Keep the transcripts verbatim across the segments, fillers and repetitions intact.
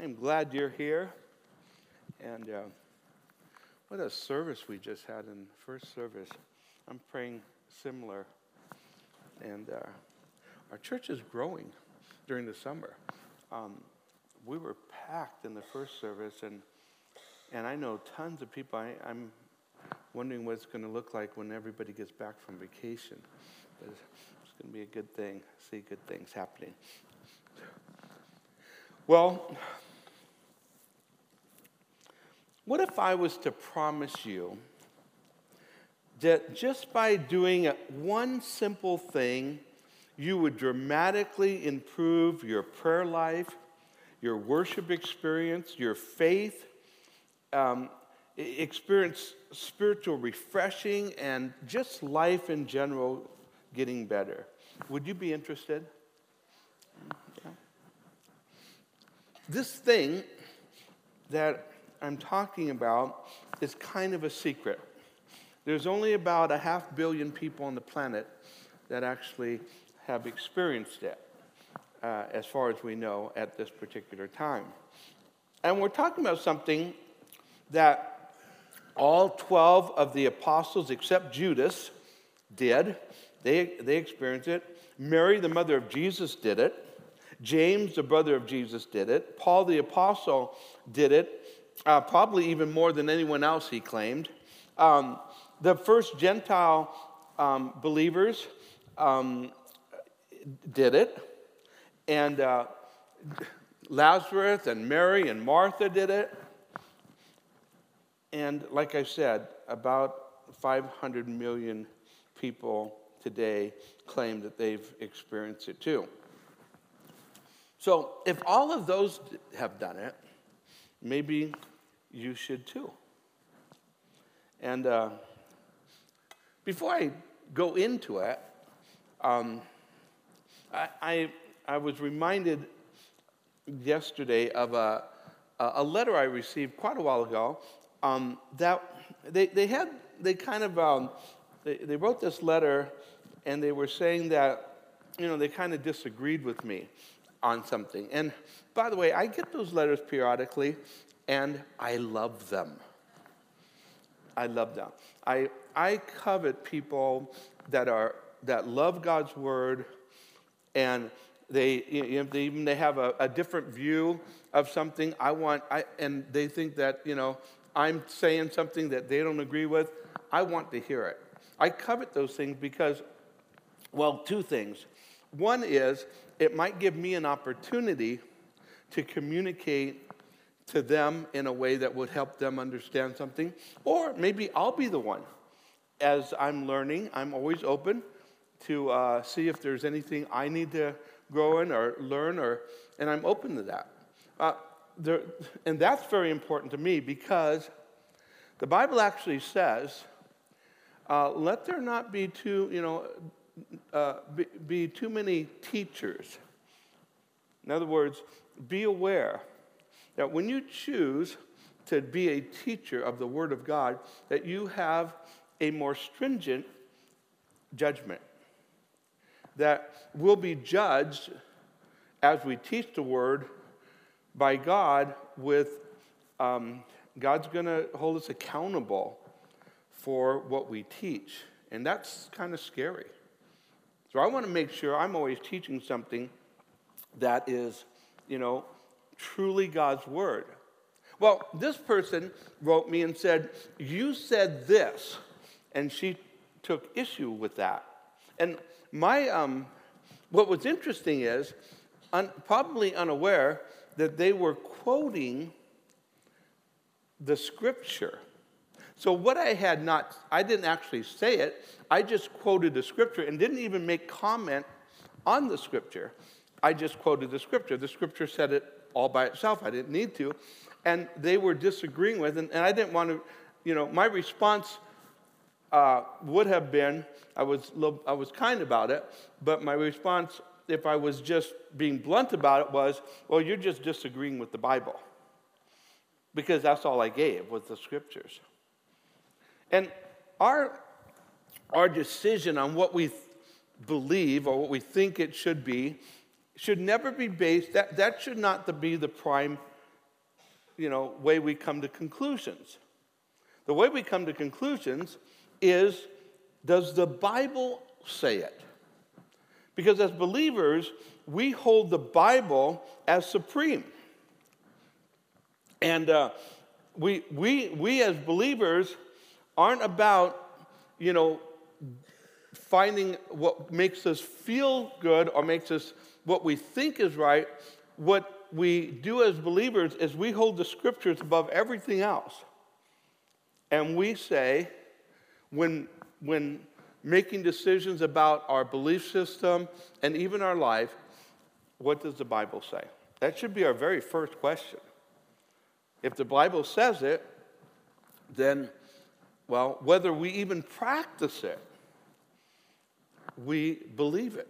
I am glad you're here. And uh, what a service we just had in the first service. I'm praying similar. And uh, our church is growing during the summer. Um, we were packed in the first service, and and I know tons of people. I, I'm wondering what it's going to look like when everybody gets back from vacation. But it's going to be a good thing. See good things happening. Well, what if I was to promise you that just by doing one simple thing, you would dramatically improve your prayer life, your worship experience, your faith, um, experience spiritual refreshing, and just life in general getting better? Would you be interested? Yeah. This thing that I'm talking about is kind of a secret. There's only about a half billion people on the planet that actually have experienced it, uh, as far as we know at this particular time. And we're talking about something that all twelve of the apostles, except Judas, did. They, they experienced it. Mary, the mother of Jesus, did it. James, the brother of Jesus, did it. Paul, the apostle, did it, uh, probably even more than anyone else, he claimed. Um, the first Gentile um, believers um, did it. And uh, Lazarus and Mary and Martha did it. And like I said, about five hundred million people today claim that they've experienced it too. So if all of those have done it, maybe you should too. And uh, before I go into it, um, I, I I was reminded yesterday of a a letter I received quite a while ago. Um, that they they had they kind of um, they they wrote this letter, and they were saying that you know they kind of disagreed with me on something. And by the way, I get those letters periodically, and I love them. I love them. I I covet people that are that love God's word, and they you know, they even they have a, a different view of something. I want I and they think that you know. I'm saying something that they don't agree with, I want to hear it. I covet those things because, well, two things. One is it might give me an opportunity to communicate to them in a way that would help them understand something, or maybe I'll be the one. As I'm learning, I'm always open to uh, see if there's anything I need to grow in or learn, or, and I'm open to that. Uh, There, and that's very important to me because the Bible actually says, uh, "Let there not be too, you know, uh, be, be too many teachers." In other words, be aware that when you choose to be a teacher of the Word of God, that you have a more stringent judgment that will be judged as we teach the Word. By God, with um, God's going to hold us accountable for what we teach, and that's kind of scary. So I want to make sure I'm always teaching something that is, you know, truly God's word. Well, this person wrote me and said, "You said this," and she took issue with that. And my, um, what was interesting is, un- probably unaware. That they were quoting the scripture. So what I had not, I didn't actually say it, I just quoted the scripture and didn't even make comment on the scripture. I just quoted the scripture. The scripture said it all by itself. I didn't need to. And they were disagreeing with, and, and I didn't want to, you know, my response uh, would have been, I was I was kind about it, but my response, if I was just being blunt about it, was, well, you're just disagreeing with the Bible. Because that's all I gave was the scriptures. And our, our decision on what we th- believe or what we think it should be should never be based, that, that should not be the prime you know, way we come to conclusions. The way we come to conclusions is, does the Bible say it? Because as believers, we hold the Bible as supreme. And uh, we we we as believers aren't about, you know, finding what makes us feel good or makes us what we think is right. What we do as believers is we hold the scriptures above everything else. And we say, when when making decisions about our belief system and even our life, what does the Bible say? That should be our very first question. If the Bible says it, then, well, whether we even practice it, we believe it.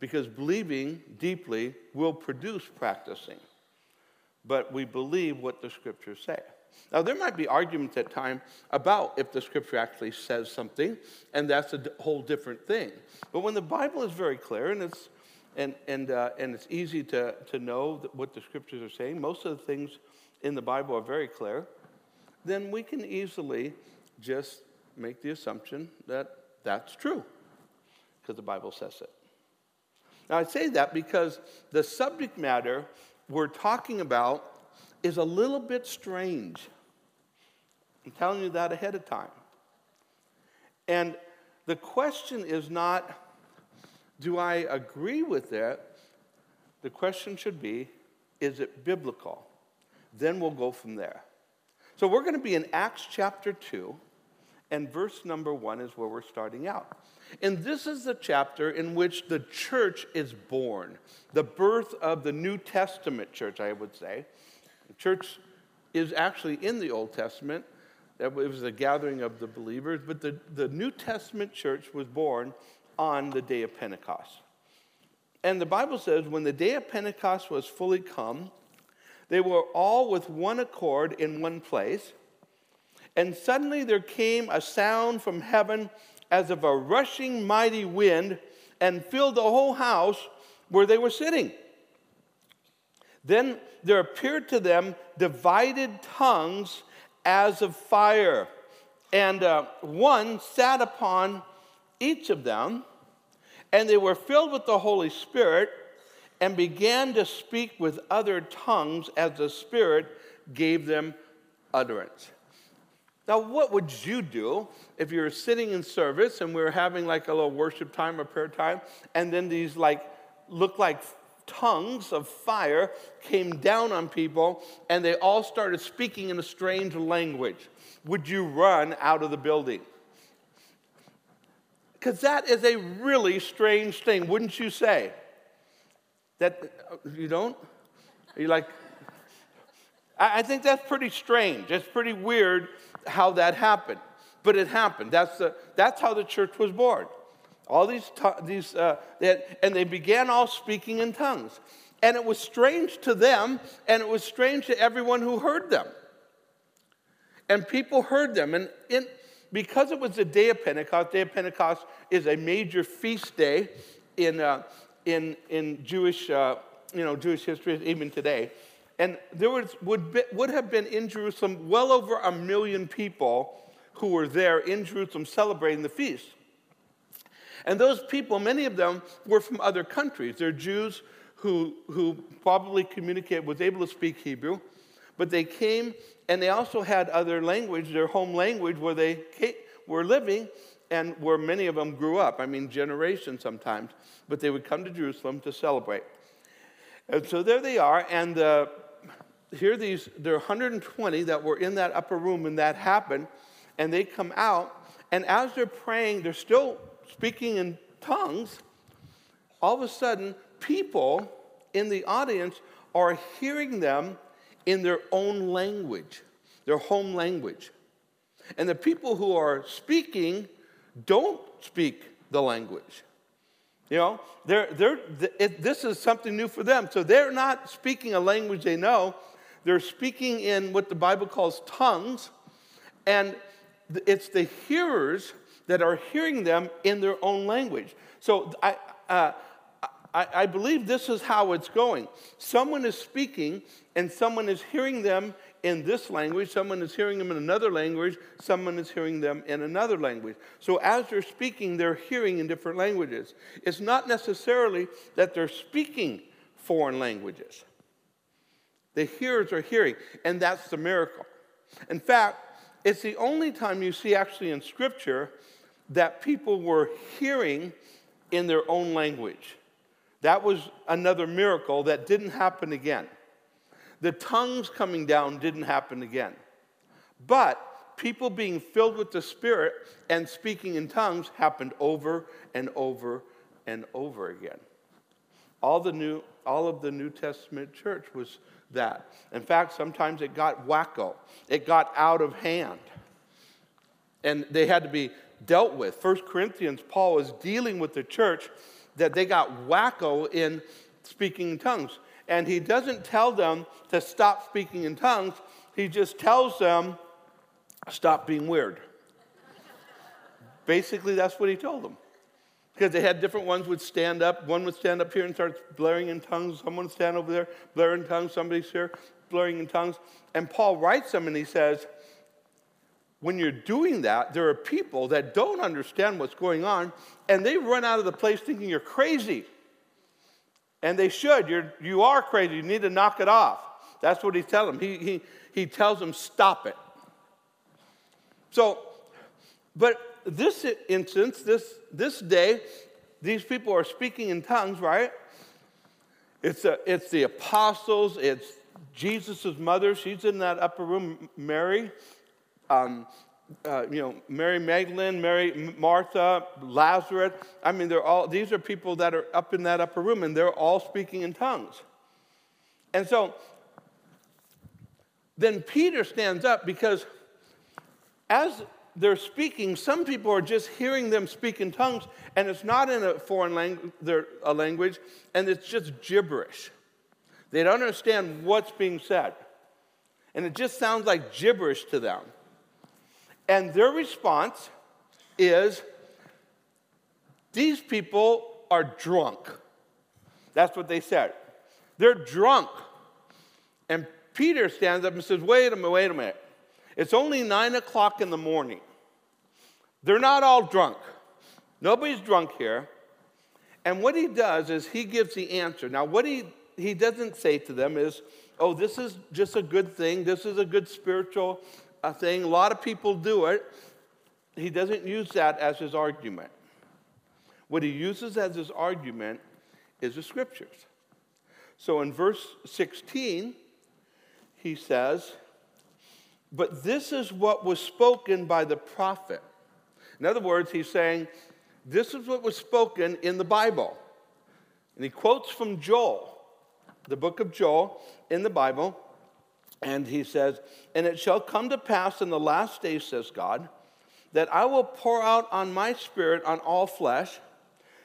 Because believing deeply will produce practicing. But we believe what the scriptures say. Now, there might be arguments at times about if the scripture actually says something, and that's a whole different thing. But when the Bible is very clear, and it's And and uh, and it's easy to, to know what the scriptures are saying. Most of the things in the Bible are very clear. Then we can easily just make the assumption that that's true, because the Bible says it. Now, I say that because the subject matter we're talking about is a little bit strange. I'm telling you that ahead of time. And the question is not, do I agree with it? The question should be, is it biblical? Then we'll go from there. So we're going to be in Acts chapter two, and verse number one is where we're starting out. And this is the chapter in which the church is born, the birth of the New Testament church, I would say. The church is actually in the Old Testament. It was a gathering of the believers, but the, the New Testament church was born on the day of Pentecost. And the Bible says, when the day of Pentecost was fully come, they were all with one accord in one place. And suddenly there came a sound from heaven as of a rushing mighty wind, and filled the whole house where they were sitting. Then there appeared to them divided tongues as of fire, and uh, one sat upon each of them, and they were filled with the Holy Spirit and began to speak with other tongues as the Spirit gave them utterance. Now, what would you do if you were sitting in service and we were having like a little worship time or prayer time, and then these like look like tongues of fire came down on people and they all started speaking in a strange language? Would you run out of the building? Because that is a really strange thing, wouldn't you say? That you don't? You're like, I think that's pretty strange. It's pretty weird how that happened, but it happened. That's the that's how the church was born. All these these uh, they had, and they began all speaking in tongues, and it was strange to them, and it was strange to everyone who heard them. And people heard them, and in. Because it was the day of Pentecost, day of Pentecost is a major feast day in uh, in in Jewish uh, you know Jewish history, even today, and there was would be, would have been in Jerusalem well over a million people who were there in Jerusalem celebrating the feast, and those people, many of them were from other countries. They're Jews who who probably communicated, was able to speak Hebrew, but they came. And they also had other language, their home language, where they were living and where many of them grew up. I mean, generations sometimes. But they would come to Jerusalem to celebrate. And so there they are. And uh, here these, there are one hundred twenty that were in that upper room when that happened. And they come out. And as they're praying, they're still speaking in tongues. All of a sudden, people in the audience are hearing them in their own language, their home language. And the people who are speaking don't speak the language. You know, they're, they're, it, this is something new for them. So they're not speaking a language they know. They're speaking in what the Bible calls tongues. And it's the hearers that are hearing them in their own language. So I, uh, I, I believe this is how it's going. Someone is speaking, and someone is hearing them in this language. Someone is hearing them in another language. Someone is hearing them in another language. So as they're speaking, they're hearing in different languages. It's not necessarily that they're speaking foreign languages. The hearers are hearing, and that's the miracle. In fact, it's the only time you see actually in Scripture that people were hearing in their own language. That was another miracle that didn't happen again. The tongues coming down didn't happen again. But people being filled with the Spirit and speaking in tongues happened over and over and over again. All the new, all of the New Testament church was that. In fact, sometimes it got wacko. It got out of hand. And they had to be dealt with. First Corinthians, Paul was dealing with the church that they got wacko in speaking in tongues. And he doesn't tell them to stop speaking in tongues. He just tells them, stop being weird. Basically, that's what he told them. Because they had different ones would stand up. One would stand up here and start blaring in tongues. Someone would stand over there, blaring in tongues. Somebody's here, blaring in tongues. And Paul writes them and he says, when you're doing that, there are people that don't understand what's going on, and they run out of the place thinking you're crazy. And they should. You're, you are crazy. You need to knock it off. That's what he's telling them. He, he, he tells them, stop it. So, but this instance, this, this day, these people are speaking in tongues, right? It's, a, it's the apostles. It's Jesus' mother. She's in that upper room, Mary. Um, uh, you know, Mary Magdalene, Mary, Martha, Lazarus. I mean, they're all, these are people that are up in that upper room, and they're all speaking in tongues. And so, then Peter stands up because as they're speaking, some people are just hearing them speak in tongues, and it's not in a foreign language, a language, and it's just gibberish. They don't understand what's being said. And it just sounds like gibberish to them. And their response is, these people are drunk. That's what they said. They're drunk. And Peter stands up and says, wait a minute, wait a minute. It's only nine o'clock in the morning. They're not all drunk. Nobody's drunk here. And what he does is he gives the answer. Now, what he, he doesn't say to them is, oh, this is just a good thing. This is a good spiritual a thing. A lot of people do it. He doesn't use that as his argument. What he uses as his argument is the Scriptures. So in verse sixteen, he says, but this is what was spoken by the prophet. In other words, he's saying, this is what was spoken in the Bible. And he quotes from Joel, the book of Joel in the Bible. And he says, and it shall come to pass in the last days, says God, that I will pour out on my Spirit on all flesh.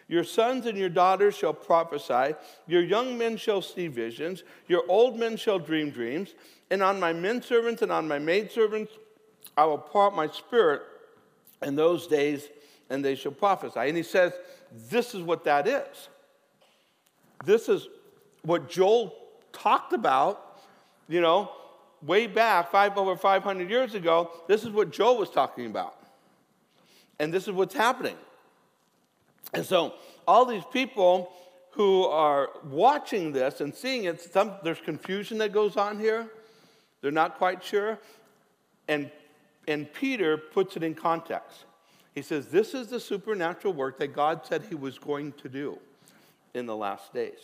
Your sons and your daughters shall prophesy. Your young men shall see visions. Your old men shall dream dreams. And on my men servants and on my maid servants I will pour out my Spirit in those days, and they shall prophesy. And he says, this is what that is. This is what Joel talked about, you know, way back, five over five hundred years ago. This is what Joel was talking about. And this is what's happening. And so all these people who are watching this and seeing it, some, there's confusion that goes on here. They're not quite sure. And, and Peter puts it in context. He says, this is the supernatural work that God said he was going to do in the last days.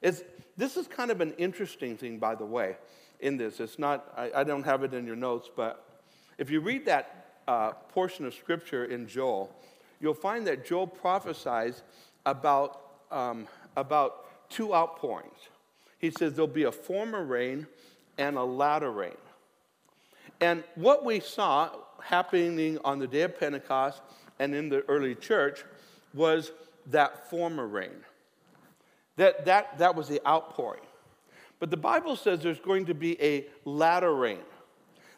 It's, this is kind of an interesting thing, by the way, in this. It's not, I, I don't have it in your notes, but if you read that uh, portion of Scripture in Joel, you'll find that Joel prophesies about, um, about two outpourings. He says there'll be a former rain and a latter rain. And what we saw happening on the day of Pentecost and in the early church was that former rain. That, that, that was the outpouring. But the Bible says there's going to be a latter rain.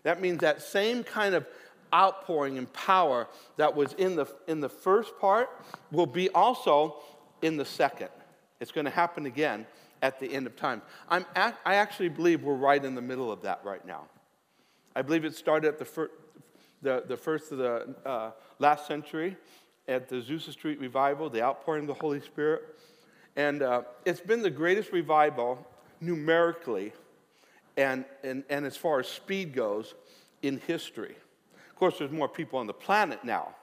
That means that same kind of outpouring and power that was in the in the first part will be also in the second. It's going to happen again at the end of time. I'm at, I actually believe we're right in the middle of that right now. I believe it started at the, fir- the, the first of the uh, last century at the Azusa Street Revival, the outpouring of the Holy Spirit. And uh, it's been the greatest revival numerically and, and, and as far as speed goes in history. Of course, there's more people on the planet now.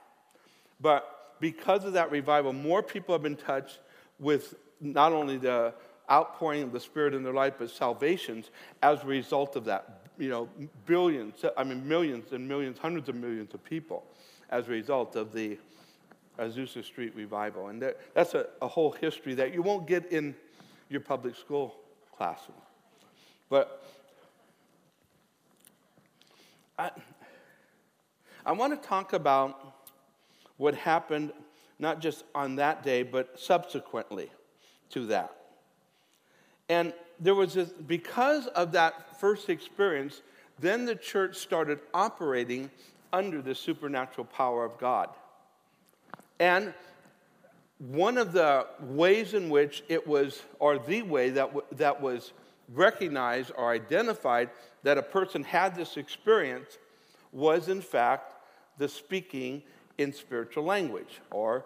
But because of that revival, more people have been touched with not only the outpouring of the Spirit in their life, but salvations as a result of that. You know, billions, I mean millions and millions, hundreds of millions of people as a result of the Azusa Street Revival. And that, that's a, a whole history that you won't get in your public school classroom. But I, I want to talk about what happened not just on that day, but subsequently to that. And there was this, because of that first experience, then the church started operating under the supernatural power of God. And one of the ways in which it was, or the way that, w- that was recognized or identified that a person had this experience was, in fact, the speaking in spiritual language, or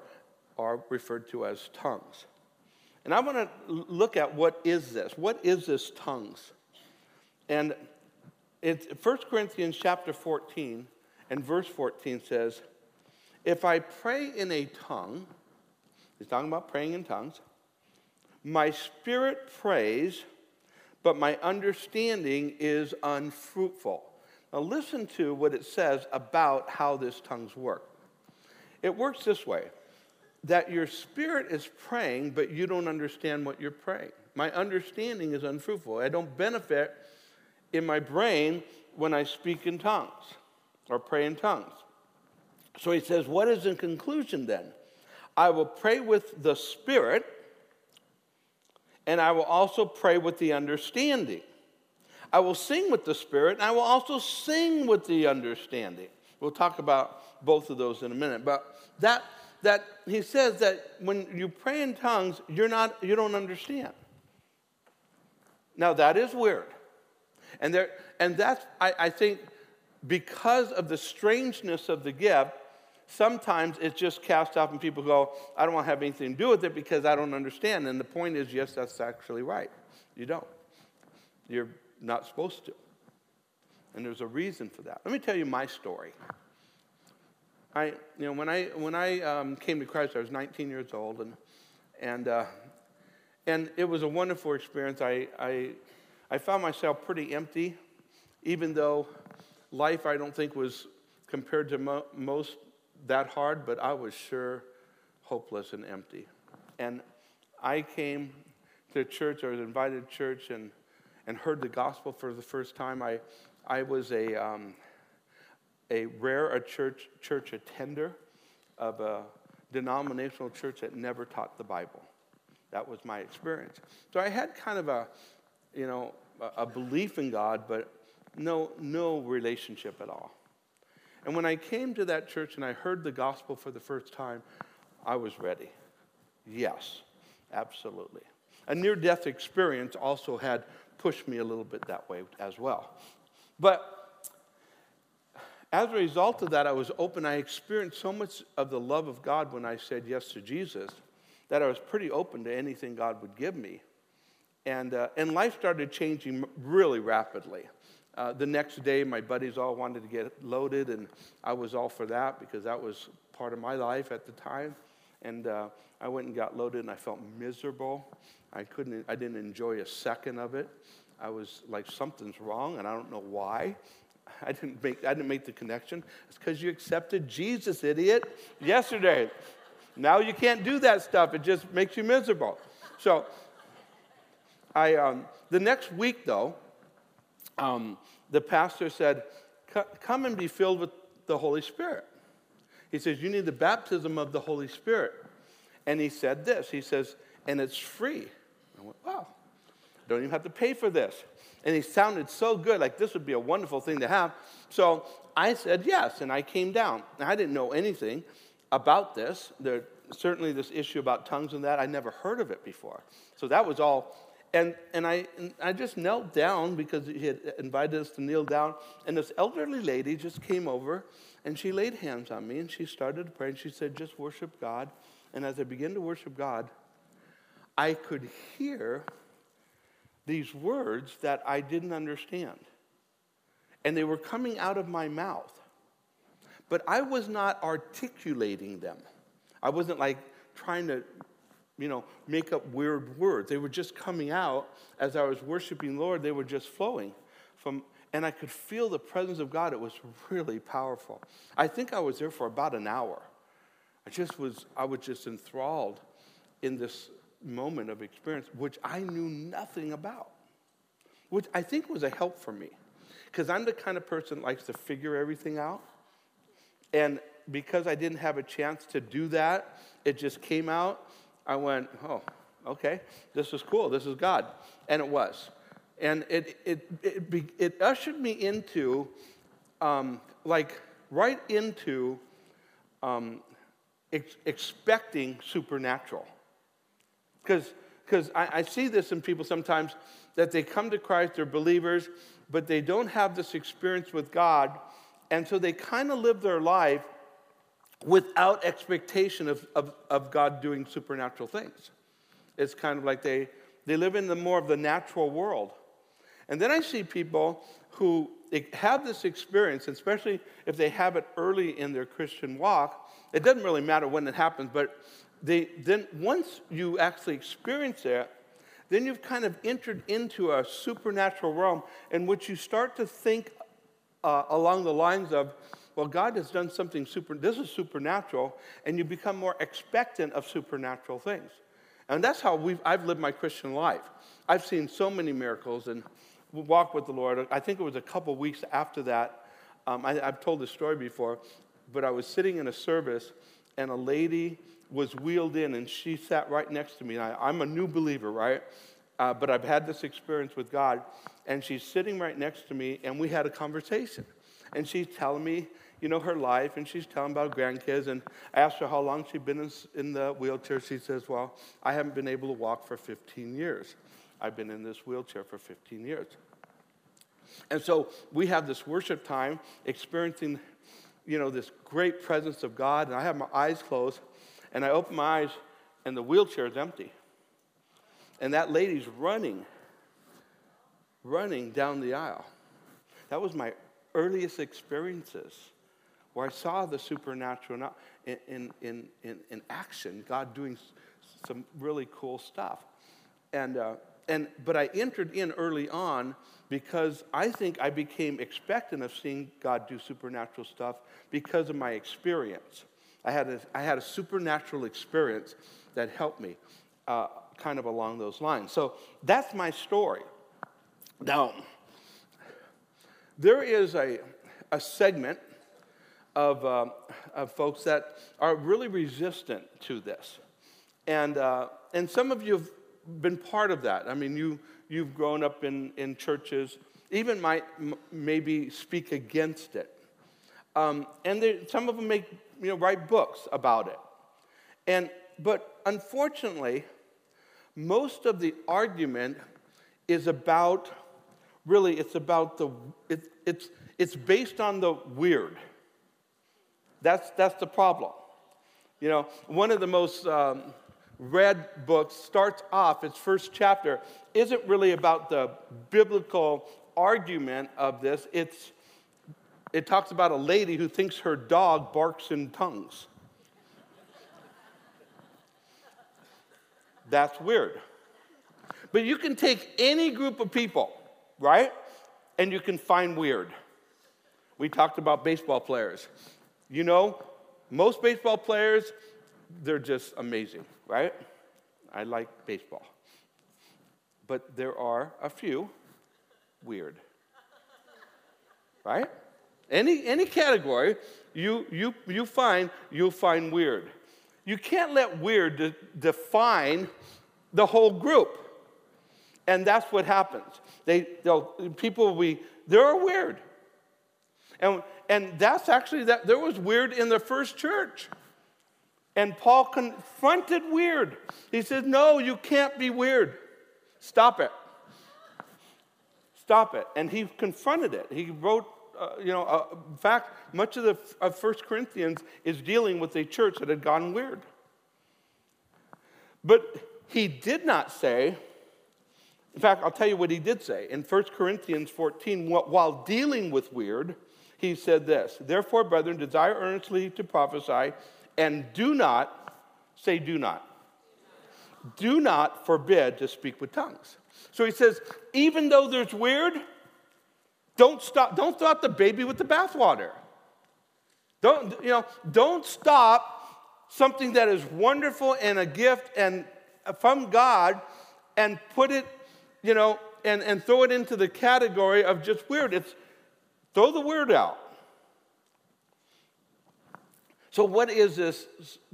are referred to as tongues. And I want to look at what is this. What is this tongues? And it's First Corinthians chapter fourteen and verse fourteen says, if I pray in a tongue, he's talking about praying in tongues, my spirit prays, but my understanding is unfruitful. Now listen to what it says about how this tongues work. It works this way, that your spirit is praying, but you don't understand what you're praying. My understanding is unfruitful. I don't benefit in my brain when I speak in tongues or pray in tongues. So he says, what is the conclusion then? I will pray with the spirit, and I will also pray with the understanding. I will sing with the spirit, and I will also sing with the understanding. We'll talk about both of those in a minute. But that... that he says that when you pray in tongues, you're not, you don't understand. Now that is weird. And there, and that's, I, I think, because of the strangeness of the gift, sometimes it's just cast off and people go, I don't want to have anything to do with it because I don't understand. And the point is, yes, that's actually right. You don't. You're not supposed to. And there's a reason for that. Let me tell you my story. I, you know, when I when I um, came to Christ, I was nineteen years old, and and uh, and it was a wonderful experience. I, I I found myself pretty empty, even though life I don't think was compared to mo- most that hard, but I was sure hopeless and empty. And I came to church. I was invited to church and and heard the gospel for the first time. I I was a um, a rare a church church attender of a denominational church that never taught the Bible. That was my experience. So I had kind of a, you know, a belief in God, but no no relationship at all. And when I came to that church and I heard the gospel for the first time, I was ready. Yes, absolutely. A near-death experience also had pushed me a little bit that way as well. But as a result of that, I was open. I experienced so much of the love of God when I said yes to Jesus that I was pretty open to anything God would give me. And uh, and life started changing really rapidly. Uh, the next day, my buddies all wanted to get loaded, and I was all for that because that was part of my life at the time. And uh, I went and got loaded, and I felt miserable. I couldn't. I didn't enjoy a second of it. I was like, something's wrong, and I don't know why. I didn't make I didn't make the connection. It's because you accepted Jesus, idiot, yesterday. Now you can't do that stuff. It just makes you miserable. So, I um, the next week though, um, the pastor said, "Come and be filled with the Holy Spirit." He says, "You need the baptism of the Holy Spirit," and he said this. He says, "And it's free." I went, "Wow, don't even have to pay for this." And he sounded so good, like this would be a wonderful thing to have. So I said yes, and I came down. Now, I didn't know anything about this. The certainly this issue about tongues and that, I never heard of it before. So that was all. And, and, I, and I just knelt down because he had invited us to kneel down. And this elderly lady just came over, and she laid hands on me, and she started to pray, and she said, just worship God. And as I began to worship God, I could hear these words that I didn't understand. And they were coming out of my mouth. But I was not articulating them. I wasn't like trying to, you know, make up weird words. They were just coming out as I was worshiping the Lord. They were just flowing from, and I could feel the presence of God. It was really powerful. I think I was there for about an hour. I just was, I was just enthralled in this moment of experience, which I knew nothing about, which I think was a help for me, because I'm the kind of person that likes to figure everything out. And because I didn't have a chance to do that, it just came out. I went, oh, okay, this is cool. This is God. And it was. And it it it, it ushered me into, um, like, right into um, ex- expecting supernatural. Because because I, I see this in people sometimes, that they come to Christ, they're believers, but they don't have this experience with God, and so they kind of live their life without expectation of, of, of God doing supernatural things. It's kind of like they, they live in the more of the natural world. And then I see people who have this experience, especially if they have it early in their Christian walk. It doesn't really matter when it happens, but they then once you actually experience it, then you've kind of entered into a supernatural realm in which you start to think uh, along the lines of, well, God has done something super, this is supernatural, and you become more expectant of supernatural things. And that's how we've, I've lived my Christian life. I've seen so many miracles and walked with the Lord. I think it was a couple weeks after that. Um, I, I've told this story before, but I was sitting in a service, and a lady was wheeled in, and she sat right next to me. And I, I'm a new believer, right? Uh, but I've had this experience with God, and she's sitting right next to me, and we had a conversation. And she's telling me, you know, her life, and she's telling about grandkids, and I asked her how long she'd been in, in the wheelchair. She says, well, I haven't been able to walk for fifteen years. I've been in this wheelchair for fifteen years. And so we have this worship time, experiencing, you know, this great presence of God, and I have my eyes closed, and I open my eyes, and the wheelchair is empty. And that lady's running, running down the aisle. That was my earliest experiences where I saw the supernatural in, in, in, in, in action, God doing some really cool stuff. And uh, and but I entered in early on because I think I became expectant of seeing God do supernatural stuff because of my experience. I had a, I had a supernatural experience that helped me uh, kind of along those lines. So that's my story. Now, there is a, a segment of, um, of folks that are really resistant to this. And uh, and some of you have been part of that. I mean, you, you've grown up in, in churches, even might m- maybe speak against it. Um, and there, some of them make, you know, write books about it. And but unfortunately, most of the argument is about... Really, it's about the, it, it's it's based on the weird. That's that's the problem. You know, one of the most um, read books starts off, its first chapter, isn't really about the biblical argument of this. It's It talks about a lady who thinks her dog barks in tongues. That's weird. But you can take any group of people, right? And you can find weird. We talked about baseball players. You know, most baseball players, they're just amazing, right? I like baseball. But there are a few weird, right? Any any category you you you find, you'll find weird. You can't let weird de- define the whole group. And that's what happens. They, people will be, they're weird. And and that's actually, that there was weird in the first church. And Paul confronted weird. He says, no, you can't be weird. Stop it. Stop it. And he confronted it. He wrote, uh, you know, uh, in fact, much of the of First Corinthians is dealing with a church that had gone weird. But he did not say, in fact, I'll tell you what he did say. In First Corinthians fourteen, while dealing with weird, he said this, therefore, brethren, desire earnestly to prophesy, and do not, say do not. Do not forbid to speak with tongues. So he says, even though there's weird, don't stop, don't throw out the baby with the bathwater. Don't, you know, don't stop something that is wonderful and a gift and from God and put it, you know, and, and throw it into the category of just weird. It's throw the weird out. So what is this,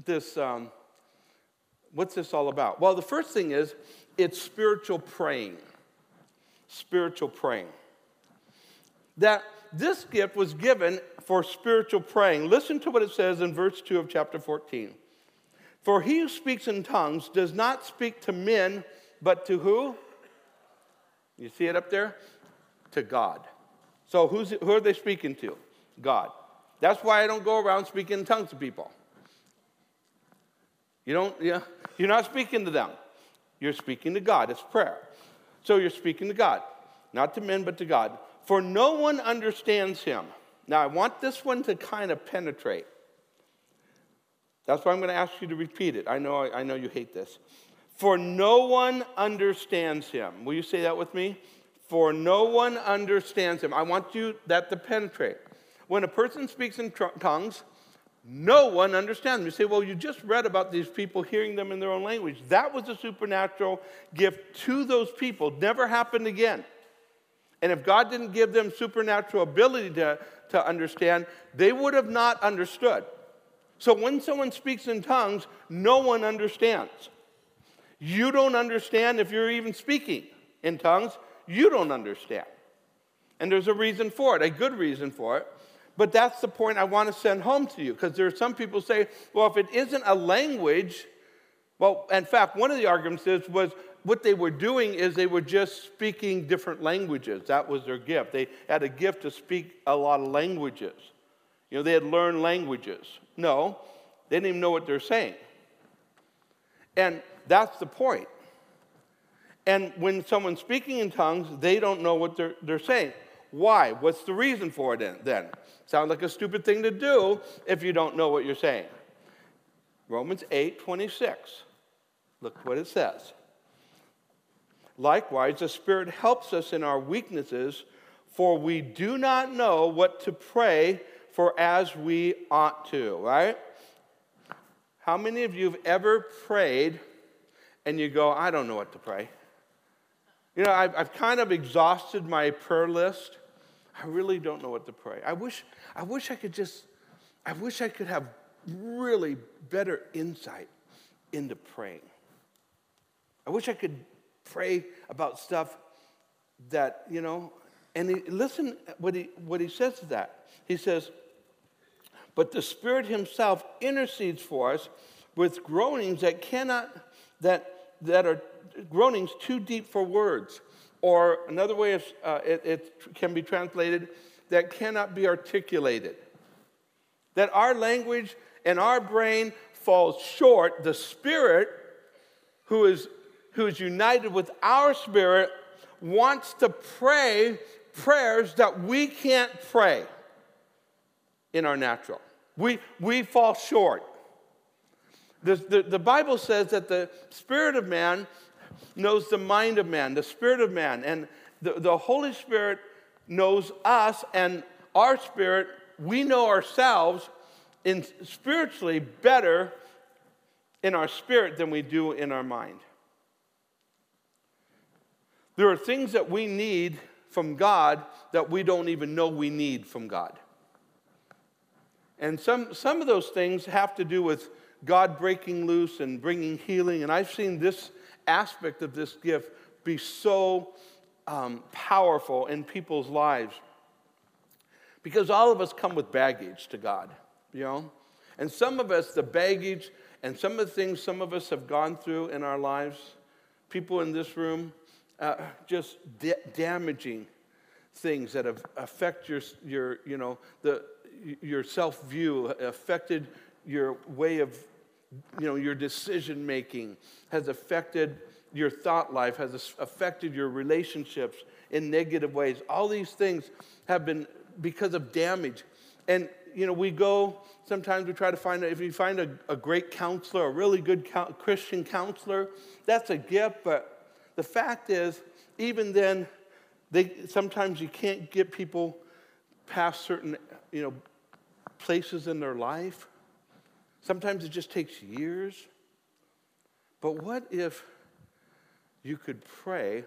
this um, what's this all about? Well, the first thing is, it's spiritual praying. Spiritual praying. That this gift was given for spiritual praying. Listen to what it says in verse two of chapter fourteen. For he who speaks in tongues does not speak to men, but to who? You see it up there? To God. So who's, who are they speaking to? God. That's why I don't go around speaking in tongues to people. You don't, you know, you're not speaking to them. You're speaking to God. It's prayer. So you're speaking to God. Not to men, but to God. For no one understands him. Now, I want this one to kind of penetrate. That's why I'm going to ask you to repeat it. I know, I know you hate this. For no one understands him. Will you say that with me? For no one understands him. I want you that to penetrate. When a person speaks in tr- tongues, no one understands them. You say, well, you just read about these people hearing them in their own language. That was a supernatural gift to those people. Never happened again. And if God didn't give them supernatural ability to, to understand, they would have not understood. So when someone speaks in tongues, no one understands. You don't understand if you're even speaking in tongues. You don't understand. And there's a reason for it, a good reason for it. But that's the point I want to send home to you, because there are some people say, well, if it isn't a language, well, in fact, one of the arguments is, was what they were doing is they were just speaking different languages. That was their gift. They had a gift to speak a lot of languages. You know, they had learned languages. No, they didn't even know what they're saying. And that's the point. And when someone's speaking in tongues, they don't know what they're, they're saying. Why? What's the reason for it then? Sounds like a stupid thing to do if you don't know what you're saying. Romans eight twenty-six. Look what it says. Likewise, the Spirit helps us in our weaknesses, for we do not know what to pray for as we ought to, right? How many of you have ever prayed and you go, I don't know what to pray? You know, I've, I've kind of exhausted my prayer list. I really don't know what to pray. I wish, I wish I could just, I wish I could have really better insight into praying. I wish I could pray about stuff that, you know, and he, listen what he what he says to that. He says, but the Spirit himself intercedes for us with groanings that cannot, that, that are groanings too deep for words. Or another way of, uh, it, it can be translated, that cannot be articulated. That our language and our brain falls short. The Spirit, who is, who is united with our spirit, wants to pray prayers that we can't pray in our natural. We, we fall short. The, the, the Bible says that the spirit of man knows the mind of man, the spirit of man. And the, the Holy Spirit knows us and our spirit. We know ourselves in spiritually better in our spirit than we do in our mind. There are things that we need from God that we don't even know we need from God. And some, some of those things have to do with God breaking loose and bringing healing. And I've seen this aspect of this gift be so um, powerful in people's lives, because all of us come with baggage to God, you know? And some of us, the baggage And some of the things some of us have gone through in our lives, people in this room, uh, just da- damaging things that have affect your, your, you know, the your self-view, affected your way of, you know, your decision making, has affected your thought life, has affected your relationships in negative ways. All these things have been because of damage. And, you know, we go, sometimes we try to find, if you find a, a great counselor, a really good co- Christian counselor, that's a gift. But the fact is, even then, they sometimes you can't get people past certain, you know, places in their life. Sometimes it just takes years. But what if you could pray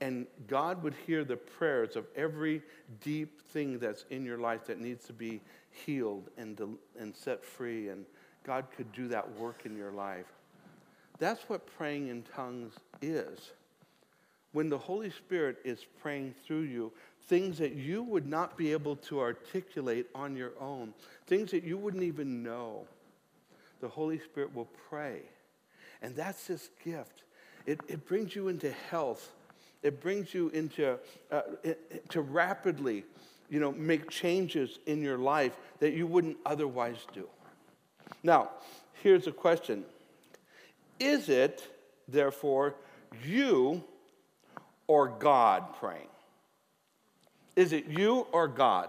and God would hear the prayers of every deep thing that's in your life that needs to be healed and del- and set free, and God could do that work in your life? That's what praying in tongues is. When the Holy Spirit is praying through you, things that you would not be able to articulate on your own, things that you wouldn't even know, the Holy Spirit will pray. And that's this gift. It, it brings you into health. It brings you into uh, it, to rapidly, you know, make changes in your life that you wouldn't otherwise do. Now, here's a question: is it therefore you or God praying? Is it you or God?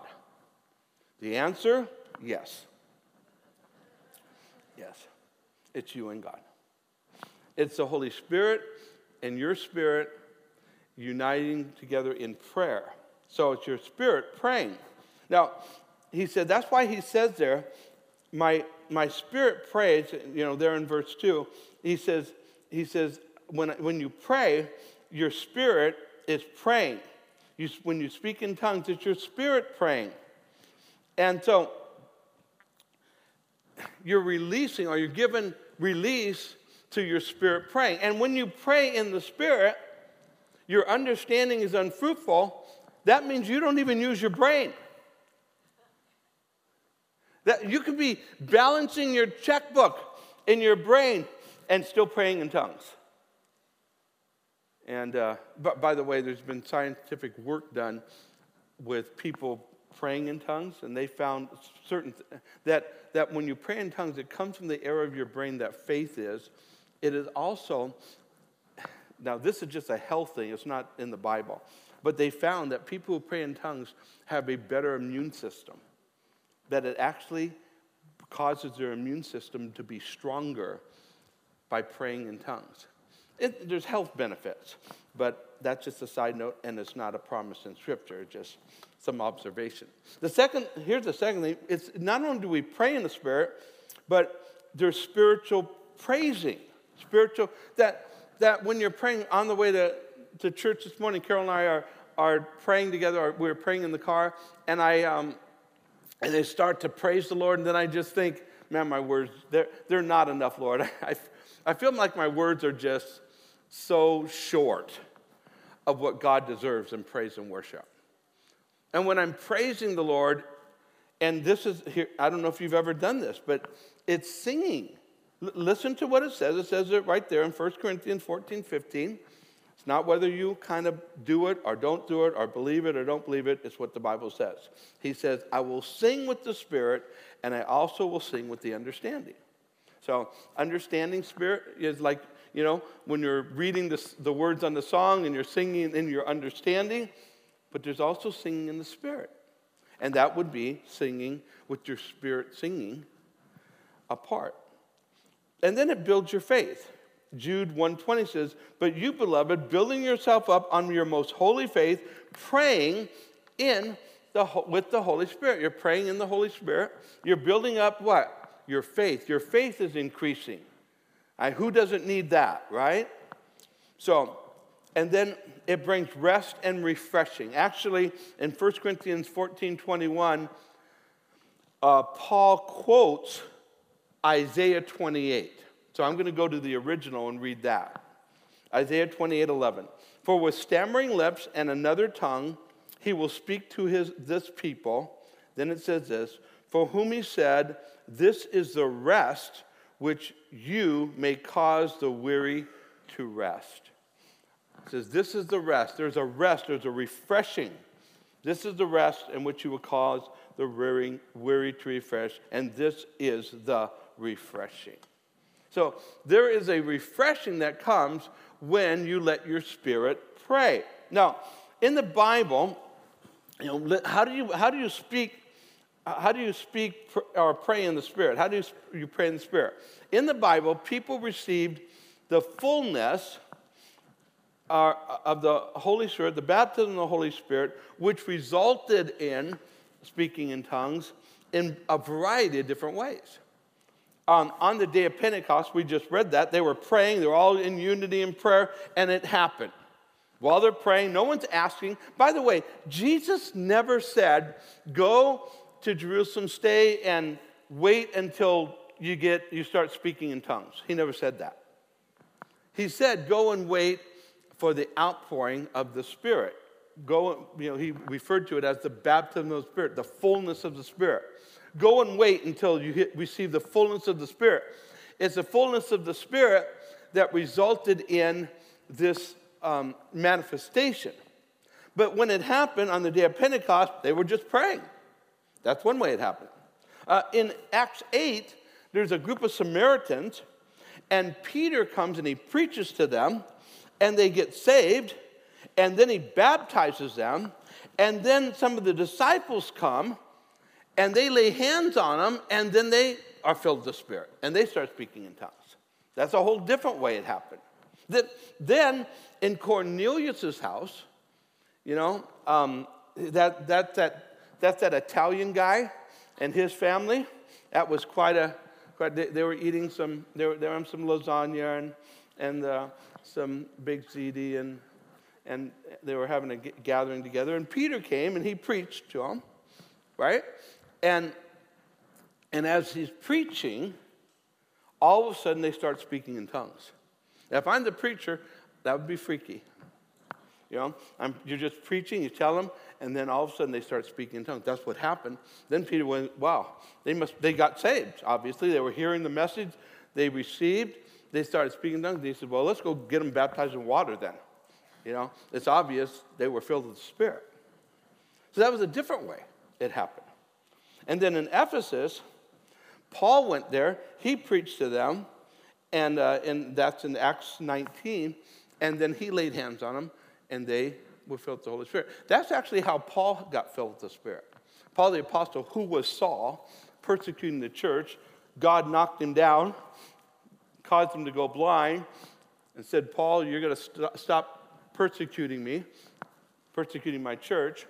The answer: yes. Yes, it's you and God. It's the Holy Spirit and your spirit uniting together in prayer. So it's your spirit praying. Now, he said, that's why he says there, my my spirit prays, you know, there in verse two, he says, he says, when when you pray, your spirit is praying. You, when you speak in tongues, it's your spirit praying. And so you're releasing, or you're given release to your spirit praying. And when you pray in the spirit, your understanding is unfruitful. That means you don't even use your brain. That you could be balancing your checkbook in your brain and still praying in tongues. And uh, but by the way, there's been scientific work done with people praying in tongues, and they found certain th- that that when you pray in tongues, it comes from the area of your brain that faith is. It is also. Now, this is just a health thing. It's not in the Bible. But they found that people who pray in tongues have a better immune system, that it actually causes their immune system to be stronger by praying in tongues. It, there's health benefits, but that's just a side note, and it's not a promise in Scripture, just some observation. The second, here's the second thing. It's not only do we pray in the Spirit, but there's spiritual praising, spiritual, that... that when you're praying on the way to, to church this morning, Carol and I are, are praying together, or we were praying in the car, and I um, and I start to praise the Lord, and then I just think, man, my words, they're, they're not enough, Lord. I, I feel like my words are just so short of what God deserves in praise and worship. And when I'm praising the Lord, and this is, here, I don't know if you've ever done this, but it's singing. Listen to what it says. It says it right there in First Corinthians fourteen fifteen. It's not whether you kind of do it or don't do it or believe it or don't believe it. It's what the Bible says. He says, I will sing with the spirit, and I also will sing with the understanding. So understanding spirit is like, you know, when you're reading the, the words on the song and you're singing in your understanding, but there's also singing in the spirit. And that would be singing with your spirit, singing apart. And then it builds your faith. Jude one twenty says, but you, beloved, building yourself up on your most holy faith, praying in the with the Holy Spirit. You're praying in the Holy Spirit. You're building up what? Your faith. Your faith is increasing. I, who doesn't need that, right? So, and then it brings rest and refreshing. Actually, in First Corinthians fourteen twenty-one, uh, Paul quotes Isaiah twenty-eight. So I'm going to go to the original and read that. Isaiah twenty-eight eleven. For with stammering lips and another tongue, he will speak to his this people. Then it says this, for whom he said, "This is the rest which you may cause the weary to rest." It says, this is the rest. There's a rest. There's a refreshing. This is the rest in which you will cause the weary, weary to refresh, and this is the refreshing. So there is a refreshing that comes when you let your spirit pray. Now, in the Bible, you know, how do you how do you speak? How do you speak or pray in the Spirit? How do you, you pray in the Spirit? In the Bible, people received the fullness uh, of the Holy Spirit, the baptism of the Holy Spirit, which resulted in speaking in tongues in a variety of different ways. Um, on the day of Pentecost, we just read that. They were praying. They were all in unity in prayer, and it happened. While they're praying, no one's asking. By the way, Jesus never said, go to Jerusalem, stay and wait until you get you start speaking in tongues. He never said that. He said, go and wait for the outpouring of the Spirit. Go, you know, he referred to it as the baptism of the Spirit, the fullness of the Spirit. Go and wait until you hit, receive the fullness of the Spirit. It's the fullness of the Spirit that resulted in this um, manifestation. But when it happened on the day of Pentecost, they were just praying. That's one way it happened. Uh, in Acts eight, there's a group of Samaritans, and Peter comes and he preaches to them, and they get saved, and then he baptizes them, and then some of the disciples come, and they lay hands on them, and then they are filled with the Spirit, and they start speaking in tongues. That's a whole different way it happened. Then, in Cornelius' house, you know, um, that that that... That's that Italian guy and his family. That was quite a, quite, they, they were eating some, they were, they were on some lasagna and and uh, some big ziti, and and they were having a gathering together. And Peter came and he preached to them, right? And and as he's preaching, all of a sudden they start speaking in tongues. Now, if I'm the preacher, that would be freaky. You know, I'm, you're just preaching, you tell them, and then all of a sudden they start speaking in tongues. That's what happened. Then Peter went, wow, they must they got saved, obviously. They were hearing the message. They received. They started speaking in tongues. He said, well, let's go get them baptized in water then. You know, it's obvious they were filled with the Spirit. So that was a different way it happened. And then in Ephesus, Paul went there. He preached to them, and, uh, and that's in Acts nineteen, and then he laid hands on them, and they were filled with the Holy Spirit. That's actually how Paul got filled with the Spirit. Paul the Apostle, who was Saul, persecuting the church, God knocked him down, caused him to go blind, and said, Paul, you're going to st- stop persecuting me, persecuting my church.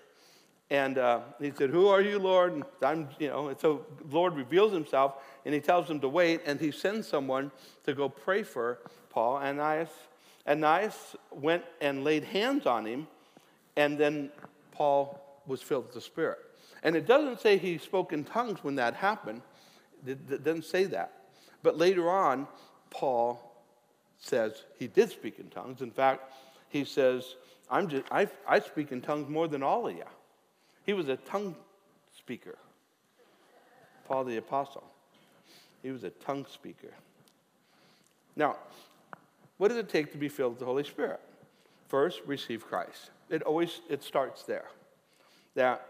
And uh, he said, who are you, Lord? And I'm, you know, and so the Lord reveals himself, and he tells him to wait, and he sends someone to go pray for Paul. Ananias, Ananias went and laid hands on him, and then Paul was filled with the Spirit. And it doesn't say he spoke in tongues when that happened. It doesn't say that. But later on, Paul says he did speak in tongues. In fact, he says, I'm just, I, I speak in tongues more than all of you. He was a tongue speaker, Paul the Apostle. He was a tongue speaker. Now, what does it take to be filled with the Holy Spirit? First, receive Christ. It always it starts there. That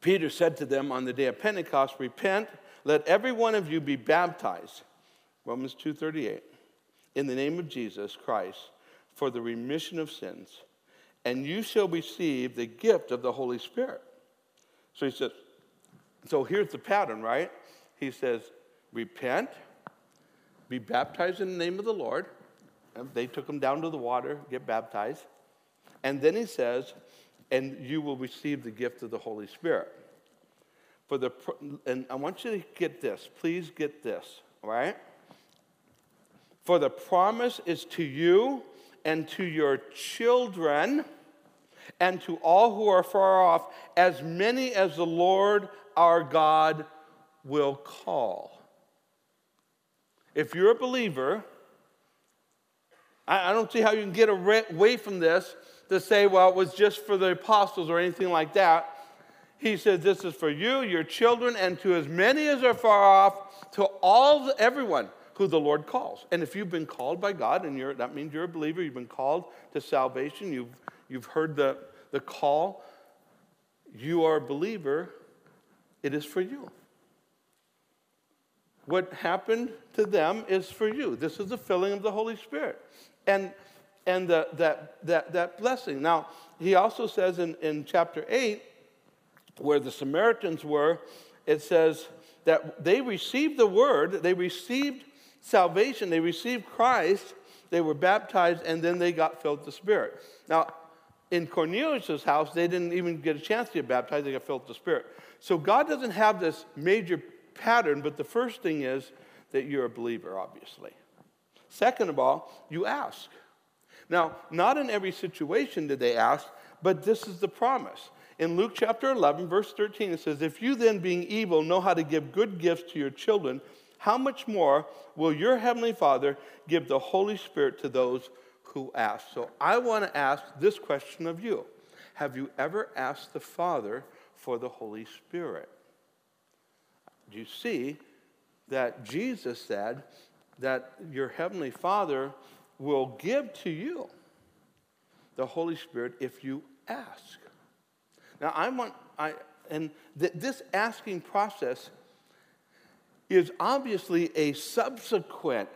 Peter said to them on the day of Pentecost, repent, let every one of you be baptized, Romans two thirty-eight, in the name of Jesus Christ for the remission of sins, and you shall receive the gift of the Holy Spirit. So he says, so here's the pattern, right? He says, repent, be baptized in the name of the Lord. And they took him down to the water, get baptized. And then he says, and you will receive the gift of the Holy Spirit. For the, and I want you to get this. Please get this, all right? For the promise is to you and to your children and to all who are far off, as many as the Lord our God will call. If you're a believer, I don't see how you can get away from this to say, well, it was just for the apostles or anything like that. He says, this is for you, your children, and to as many as are far off, to all, everyone who the Lord calls. And if you've been called by God, and you're, that means you're a believer, you've been called to salvation, you've, you've heard the, the call, you are a believer, it is for you. What happened to them is for you. This is the filling of the Holy Spirit. And and the, that, that, that blessing. Now, he also says in, in chapter eight, where the Samaritans were, it says that they received the word, they received salvation, they received Christ, they were baptized, and then they got filled with the Spirit. Now, in Cornelius' house, they didn't even get a chance to get baptized, they got filled with the Spirit. So God doesn't have this major pattern, but the first thing is that you're a believer, obviously. Second of all, you ask. Now, not in every situation did they ask, but this is the promise. In Luke chapter eleven, verse thirteen, it says, if you then, being evil, know how to give good gifts to your children, how much more will your heavenly Father give the Holy Spirit to those who ask? So I want to ask this question of you. Have you ever asked the Father for the Holy Spirit? Do you see that Jesus said that your heavenly Father will give to you the Holy Spirit if you ask? Now, I want, I and th- this asking process is obviously a subsequent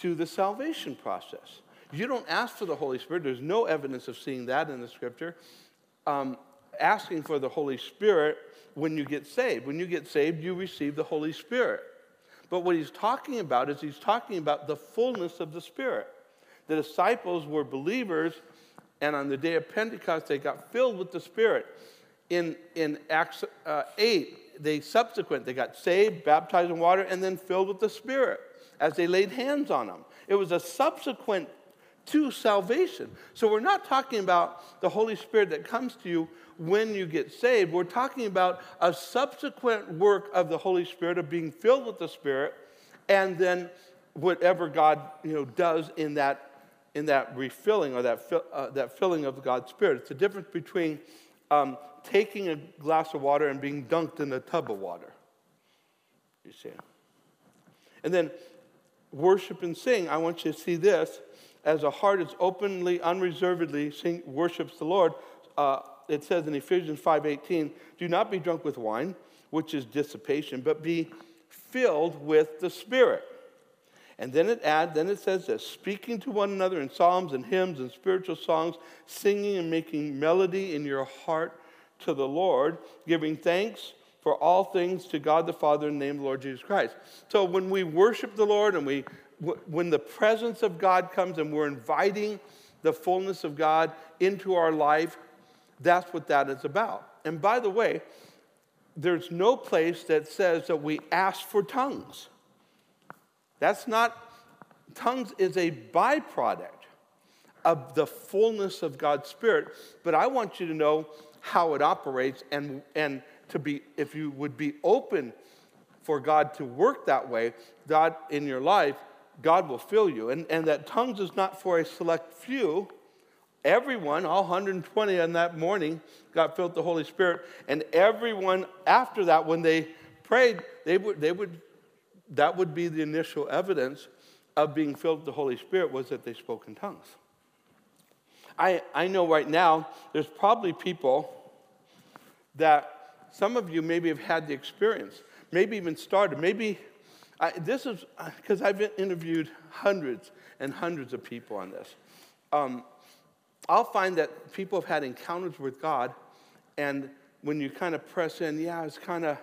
to the salvation process. You don't ask for the Holy Spirit. There's no evidence of seeing that in the Scripture. Um, asking for the Holy Spirit when you get saved. When you get saved, you receive the Holy Spirit. But what he's talking about is he's talking about the fullness of the Spirit. The disciples were believers, and on the day of Pentecost, they got filled with the Spirit. In, in Acts uh, eight, they subsequent, they got saved, baptized in water, and then filled with the Spirit as they laid hands on them. It was a subsequent to salvation. So we're not talking about the Holy Spirit that comes to you when you get saved. We're talking about a subsequent work of the Holy Spirit, of being filled with the Spirit, and then whatever God, you know, does in that in that refilling or that uh, that filling of God's Spirit. It's the difference between um, taking a glass of water and being dunked in a tub of water. You see, and then worship and sing. I want you to see this. As a heart is openly, unreservedly sing, worships the Lord, uh, it says in Ephesians five eighteen, do not be drunk with wine, which is dissipation, but be filled with the Spirit. And then it adds, then it says this, speaking to one another in psalms and hymns and spiritual songs, singing and making melody in your heart to the Lord, giving thanks for all things to God the Father in the name of the Lord Jesus Christ. So when we worship the Lord and we When the presence of God comes and we're inviting the fullness of God into our life, that's what that is about. And by the way, there's no place that says that we ask for tongues. That's not, tongues is a byproduct of the fullness of God's Spirit, but I want you to know how it operates and, and to be, if you would be open for God to work that way, God in your life, God will fill you. And, and that tongues is not for a select few. Everyone, all one hundred twenty on that morning, got filled with the Holy Spirit. And everyone after that, when they prayed, they would they would that would be the initial evidence of being filled with the Holy Spirit, was that they spoke in tongues. I I know right now there's probably people that some of you maybe have had the experience, maybe even started, maybe I, this is because I've interviewed hundreds and hundreds of people on this. Um, I'll find that people have had encounters with God, and when you kind of press in, yeah, I was kind of,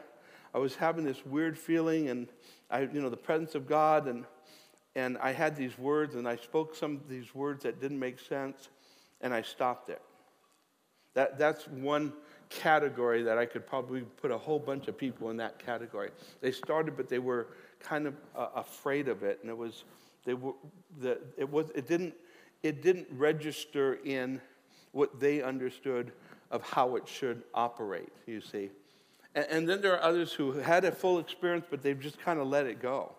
I was having this weird feeling, and I, you know, the presence of God, and and I had these words, and I spoke some of these words that didn't make sense, and I stopped it. That that's one category that I could probably put a whole bunch of people in that category. They started, but they were kind of uh, afraid of it, and it was they were the it was it didn't it didn't register in what they understood of how it should operate. You see, and, and then there are others who had a full experience, but they've just kind of let it go.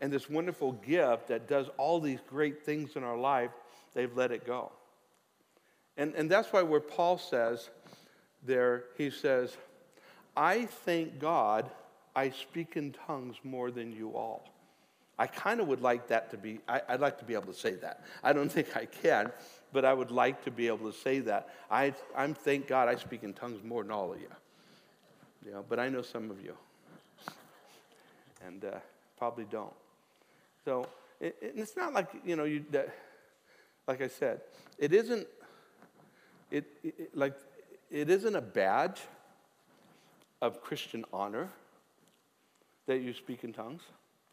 And this wonderful gift that does all these great things in our life, they've let it go. And and that's why where Paul says there, he says, I thank God I speak in tongues more than you all. I kind of would like that to be, I, I'd like to be able to say that. I don't think I can, but I would like to be able to say that. I, I'm thank God I speak in tongues more than all of you. You know, but I know some of you. And uh, probably don't. So it, it, it's not like, you know, you that, like I said, it isn't, it, it like, it isn't a badge of Christian honor that you speak in tongues.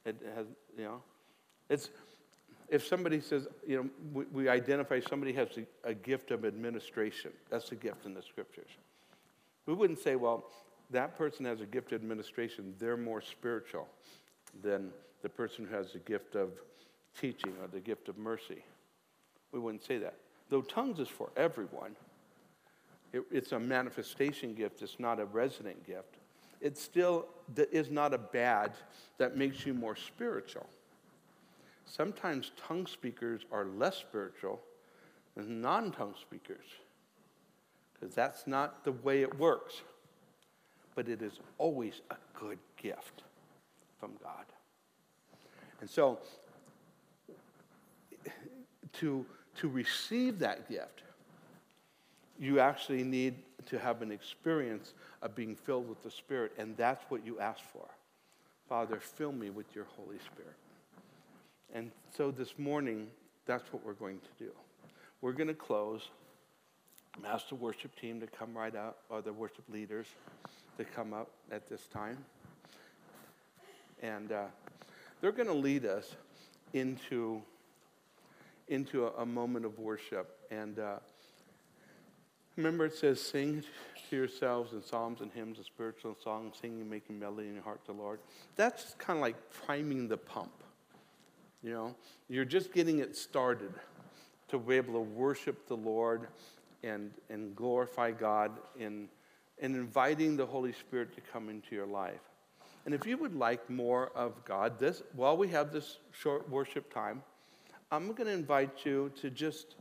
It has, you know, it's, if somebody says, you know, we, we identify somebody has a, a gift of administration. That's a gift in the scriptures. We wouldn't say, well, that person has a gift of administration, they're more spiritual than the person who has the gift of teaching or the gift of mercy. We wouldn't say that. Though tongues is for everyone, it, it's a manifestation gift, it's not a resident gift. It still is not a badge that makes you more spiritual. Sometimes tongue speakers are less spiritual than non-tongue speakers, because that's not the way it works. But it is always a good gift from God. And so, to, to receive that gift, you actually need to have an experience of being filled with the Spirit, and that's what you ask for. Father, fill me with your Holy Spirit. And so this morning, that's what we're going to do. We're going to close. I'm asked the worship team to come right up, or the worship leaders to come up at this time. And uh, they're going to lead us into, into a, a moment of worship. And uh, remember it says, sing to yourselves in psalms and hymns and spiritual songs, singing, making melody in your heart to the Lord. That's kind of like priming the pump. You know, you're just getting it started to be able to worship the Lord and and glorify God in and inviting the Holy Spirit to come into your life. And if you would like more of God, this while we have this short worship time, I'm going to invite you to just,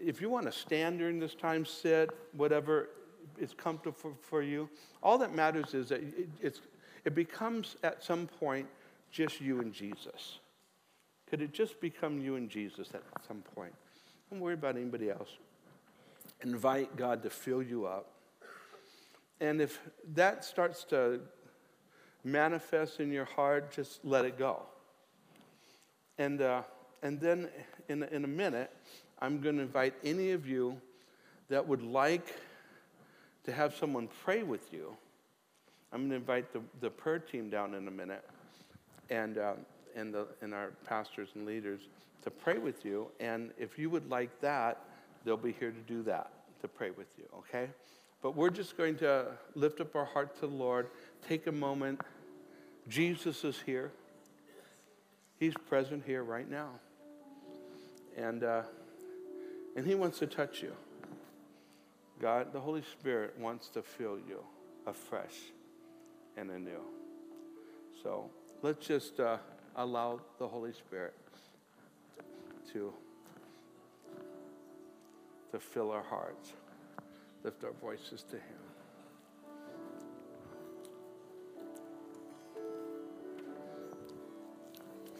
if you want to stand during this time, sit, whatever is comfortable for, for you. All that matters is that it, it's, it becomes at some point just you and Jesus. Could it just become you and Jesus at some point? Don't worry about anybody else. Invite God to fill you up. And if that starts to manifest in your heart, just let it go. And uh, and then in, in a minute, I'm going to invite any of you that would like to have someone pray with you. I'm going to invite the, the prayer team down in a minute and uh, and, the, and our pastors and leaders to pray with you. And if you would like that, they'll be here to do that, to pray with you, okay? But we're just going to lift up our heart to the Lord, take a moment. Jesus is here. He's present here right now. And uh, and he wants to touch you. God, the Holy Spirit wants to fill you afresh and anew. So let's just uh, allow the Holy Spirit to... to fill our hearts. Lift our voices to him.